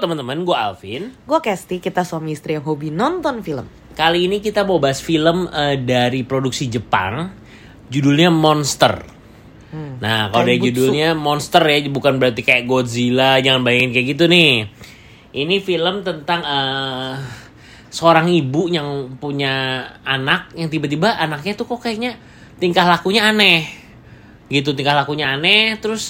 teman-teman, gue Alvin. Gue Kesti, kita suami istri yang hobi nonton film. Kali ini kita mau bahas film dari produksi Jepang. Judulnya Monster. Nah, kalau dari judulnya Monster ya, bukan berarti kayak Godzilla, jangan bayangin kayak gitu nih. Ini film tentang seorang ibu yang punya anak, yang tiba-tiba anaknya tuh kok kayaknya tingkah lakunya aneh. Gitu, tingkah lakunya aneh, terus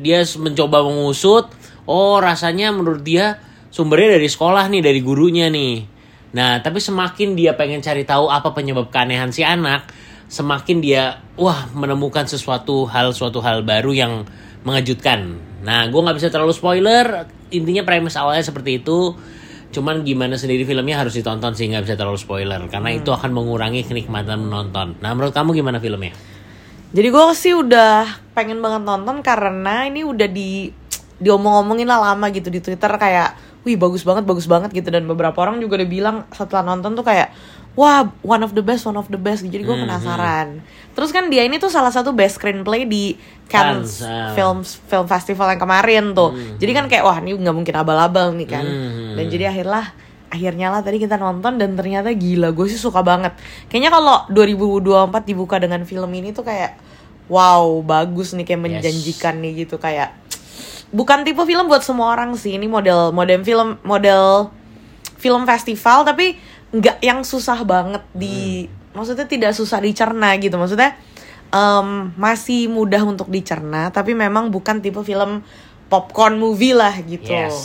dia mencoba mengusut. Oh, rasanya menurut dia sumbernya dari sekolah nih, dari gurunya nih. Nah, tapi semakin dia pengen cari tahu apa penyebab keanehan si anak, semakin dia menemukan suatu hal baru yang mengejutkan. Nah, gue gak bisa terlalu spoiler, intinya premis awalnya seperti itu. Cuman gimana sendiri filmnya harus ditonton sih, gak bisa terlalu spoiler. Karena itu akan mengurangi kenikmatan menonton. Nah, menurut kamu gimana filmnya? Jadi gue sih udah pengen banget nonton karena ini udah diomong-omongin lah lama gitu di Twitter, kayak wih bagus banget gitu, dan beberapa orang juga udah bilang setelah nonton tuh kayak wah one of the best. Jadi gue penasaran. Terus kan dia ini tuh salah satu best screenplay di Cannes Film Festival yang kemarin tuh. Jadi kan kayak wah ini nggak mungkin abal-abal nih kan. Dan jadi akhirnya lah tadi kita nonton, dan ternyata gila, gue sih suka banget. Kayaknya kalau 2024 dibuka dengan film ini tuh kayak wow bagus nih, kayak menjanjikan nih gitu. Kayak bukan tipe film buat semua orang sih, ini model film festival, tapi nggak yang susah banget maksudnya tidak susah dicerna gitu, maksudnya masih mudah untuk dicerna, tapi memang bukan tipe film popcorn movie lah gitu. Yes,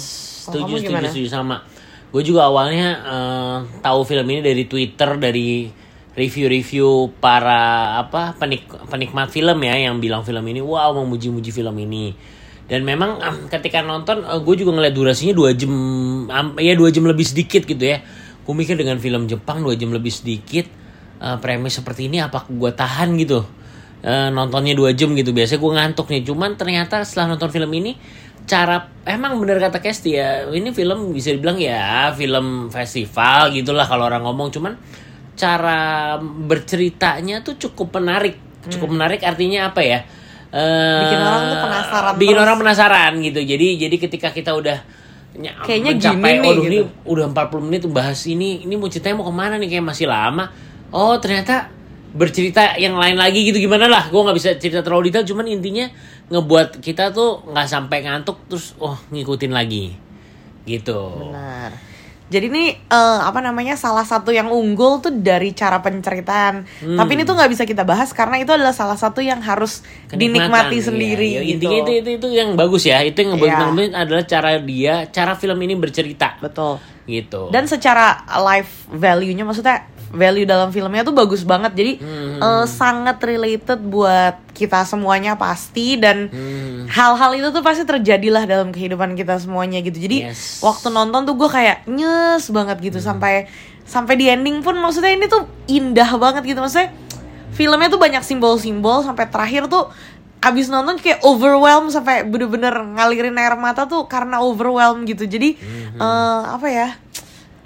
setuju sama. Gue juga awalnya tahu film ini dari Twitter, dari review-review para penikmat film ya, yang bilang film ini wow, memuji-muji film ini. Dan memang ketika nonton gue juga ngeliat durasinya 2 jam lebih sedikit gitu ya. Gue mikir dengan film Jepang 2 jam lebih sedikit, premis seperti ini apa gue tahan gitu. Nontonnya 2 jam gitu, biasanya gue ngantuk nih. Cuman ternyata setelah nonton film ini, emang bener kata Kesti ya, ini film bisa dibilang ya film festival gitulah kalau orang ngomong. Cuman cara berceritanya tuh cukup menarik, artinya apa ya, bikin orang tuh penasaran. Orang penasaran gitu. Jadi ketika kita udah kayaknya mencapai ini udah 40 menit bahas ini mau ceritanya mau kemana nih, kayak masih lama. Oh, ternyata bercerita yang lain lagi gitu, gimana lah. Gue enggak bisa cerita terlalu detail, cuman intinya ngebuat kita tuh enggak sampai ngantuk terus ngikutin lagi. Gitu. Benar. Jadi ini salah satu yang unggul tuh dari cara penceritaan. Tapi ini tuh nggak bisa kita bahas karena itu adalah salah satu yang harus dinikmati sendiri. Ya, gitu. Intinya itu yang bagus ya. Itu yang bagus adalah cara film ini bercerita. Betul. Gitu. Dan secara life value-nya, maksudnya value dalam filmnya tuh bagus banget. Jadi sangat related buat kita semuanya pasti, dan hal-hal itu tuh pasti terjadilah dalam kehidupan kita semuanya gitu. Jadi waktu nonton tuh gue kayak nyes banget gitu, sampai di ending pun, maksudnya ini tuh indah banget gitu. Maksudnya filmnya tuh banyak simbol-simbol, sampai terakhir tuh abis nonton kayak overwhelmed, sampai bener-bener ngalirin air mata tuh karena overwhelmed gitu. Jadi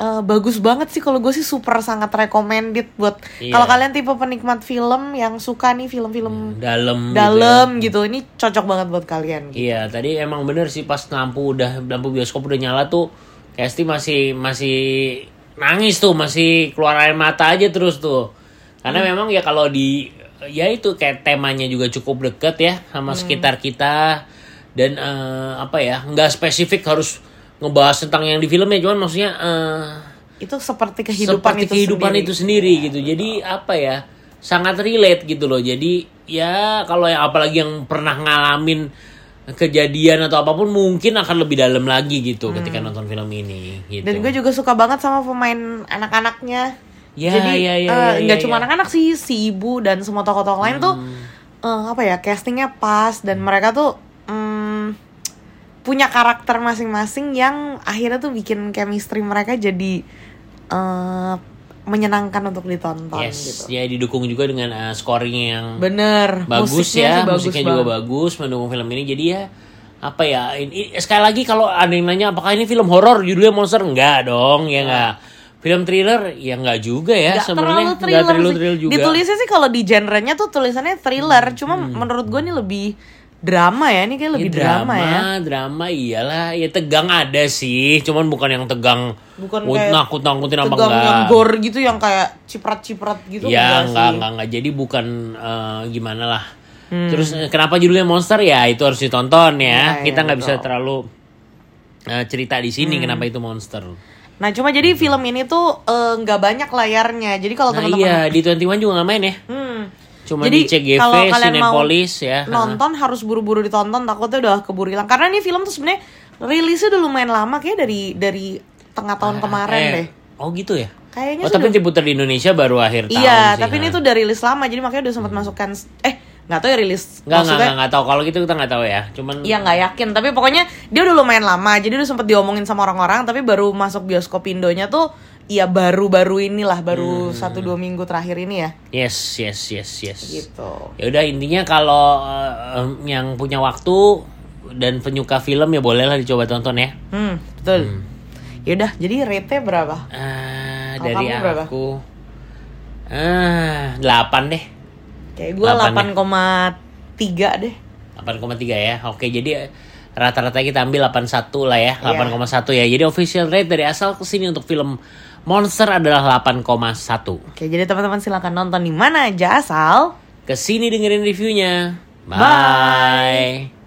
bagus banget sih, kalau gue sih super sangat recommended buat kalau kalian tipe penikmat film yang suka nih film-film dalam gitu. Ini cocok banget buat kalian gitu. Iya, tadi emang bener sih, pas lampu bioskop udah nyala tuh Kesti masih nangis tuh, masih keluar air mata aja terus tuh. Karena memang ya kalau itu kayak temanya juga cukup deket ya sama sekitar kita, dan nggak spesifik harus ngebahas tentang yang di filmnya, cuman maksudnya itu seperti kehidupan itu sendiri gitu. Jadi sangat relate gitu loh. Jadi ya kalau yang apalagi yang pernah ngalamin kejadian atau apapun mungkin akan lebih dalam lagi gitu ketika nonton film ini gitu. Dan gue juga suka banget sama pemain anak-anaknya. Ya, jadi nggak cuma anak-anak sih, si ibu dan semua tokoh-tokoh lain tuh castingnya pas, dan mereka tuh punya karakter masing-masing yang akhirnya tuh bikin chemistry mereka jadi menyenangkan untuk ditonton. Gitu. Ya, didukung juga dengan scoring yang bener bagus, musiknya juga bagus mendukung film ini. Jadi ya ini, sekali lagi kalau ada yang nanya apakah ini film horor judulnya Monster, enggak dong ya enggak. Film thriller ya nggak juga ya sebenarnya, nggak terlalu thriller juga. Ditulisnya sih kalau di genre-nya tuh tulisannya thriller, cuma menurut gue ini lebih Drama ya, ini kayak lebih ya, drama iyalah, ya tegang ada sih, cuman bukan yang tegang nakut-nakutin apa enggak. Tegang yang gor gitu, yang kayak ciprat-ciprat gitu. Ya enggak, jadi bukan gimana lah. Terus kenapa judulnya Monster ya, itu harus ditonton ya. Kita nggak bisa terlalu cerita di sini kenapa itu Monster. Nah cuma jadi film ini tuh nggak banyak layarnya, jadi kalau teman-teman di 21 juga nggak main ya. Cuma jadi, di CGV, Cinepolis ya. Nonton harus buru-buru ditonton, takutnya udah keburu hilang. Karena ini film tuh sebenarnya rilisnya udah lumayan lama, kayak dari tengah tahun kemarin deh. Oh gitu ya. Kayaknya. Oh tapi diputar di Indonesia baru akhir tahun. Iya, tapi ini tuh udah rilis lama, jadi makanya udah sempat masukkan. Nggak tahu ya rilis. Nggak tahu kalau gitu kita nggak tahu ya. Cuman. Iya nggak yakin. Tapi pokoknya dia udah lumayan lama. Jadi udah sempet diomongin sama orang-orang. Tapi baru masuk bioskop Indonya tuh. Iya baru-baru inilah. Baru 1-2 minggu terakhir ini ya. Yes. Gitu. Ya udah intinya kalau yang punya waktu dan penyuka film ya bolehlah dicoba tonton ya. Betul. Ya udah. Jadi rate-nya berapa? Dari aku 8 deh. Kayak gue 8,3 deh. 8,3 ya. Oke, jadi rata-rata kita ambil 8,1 lah ya. 8,1 ya. Jadi official rate dari asal kesini untuk film Monster adalah 8,1. Oke, jadi teman-teman silakan nonton di mana aja asal kesini dengerin reviewnya. Bye.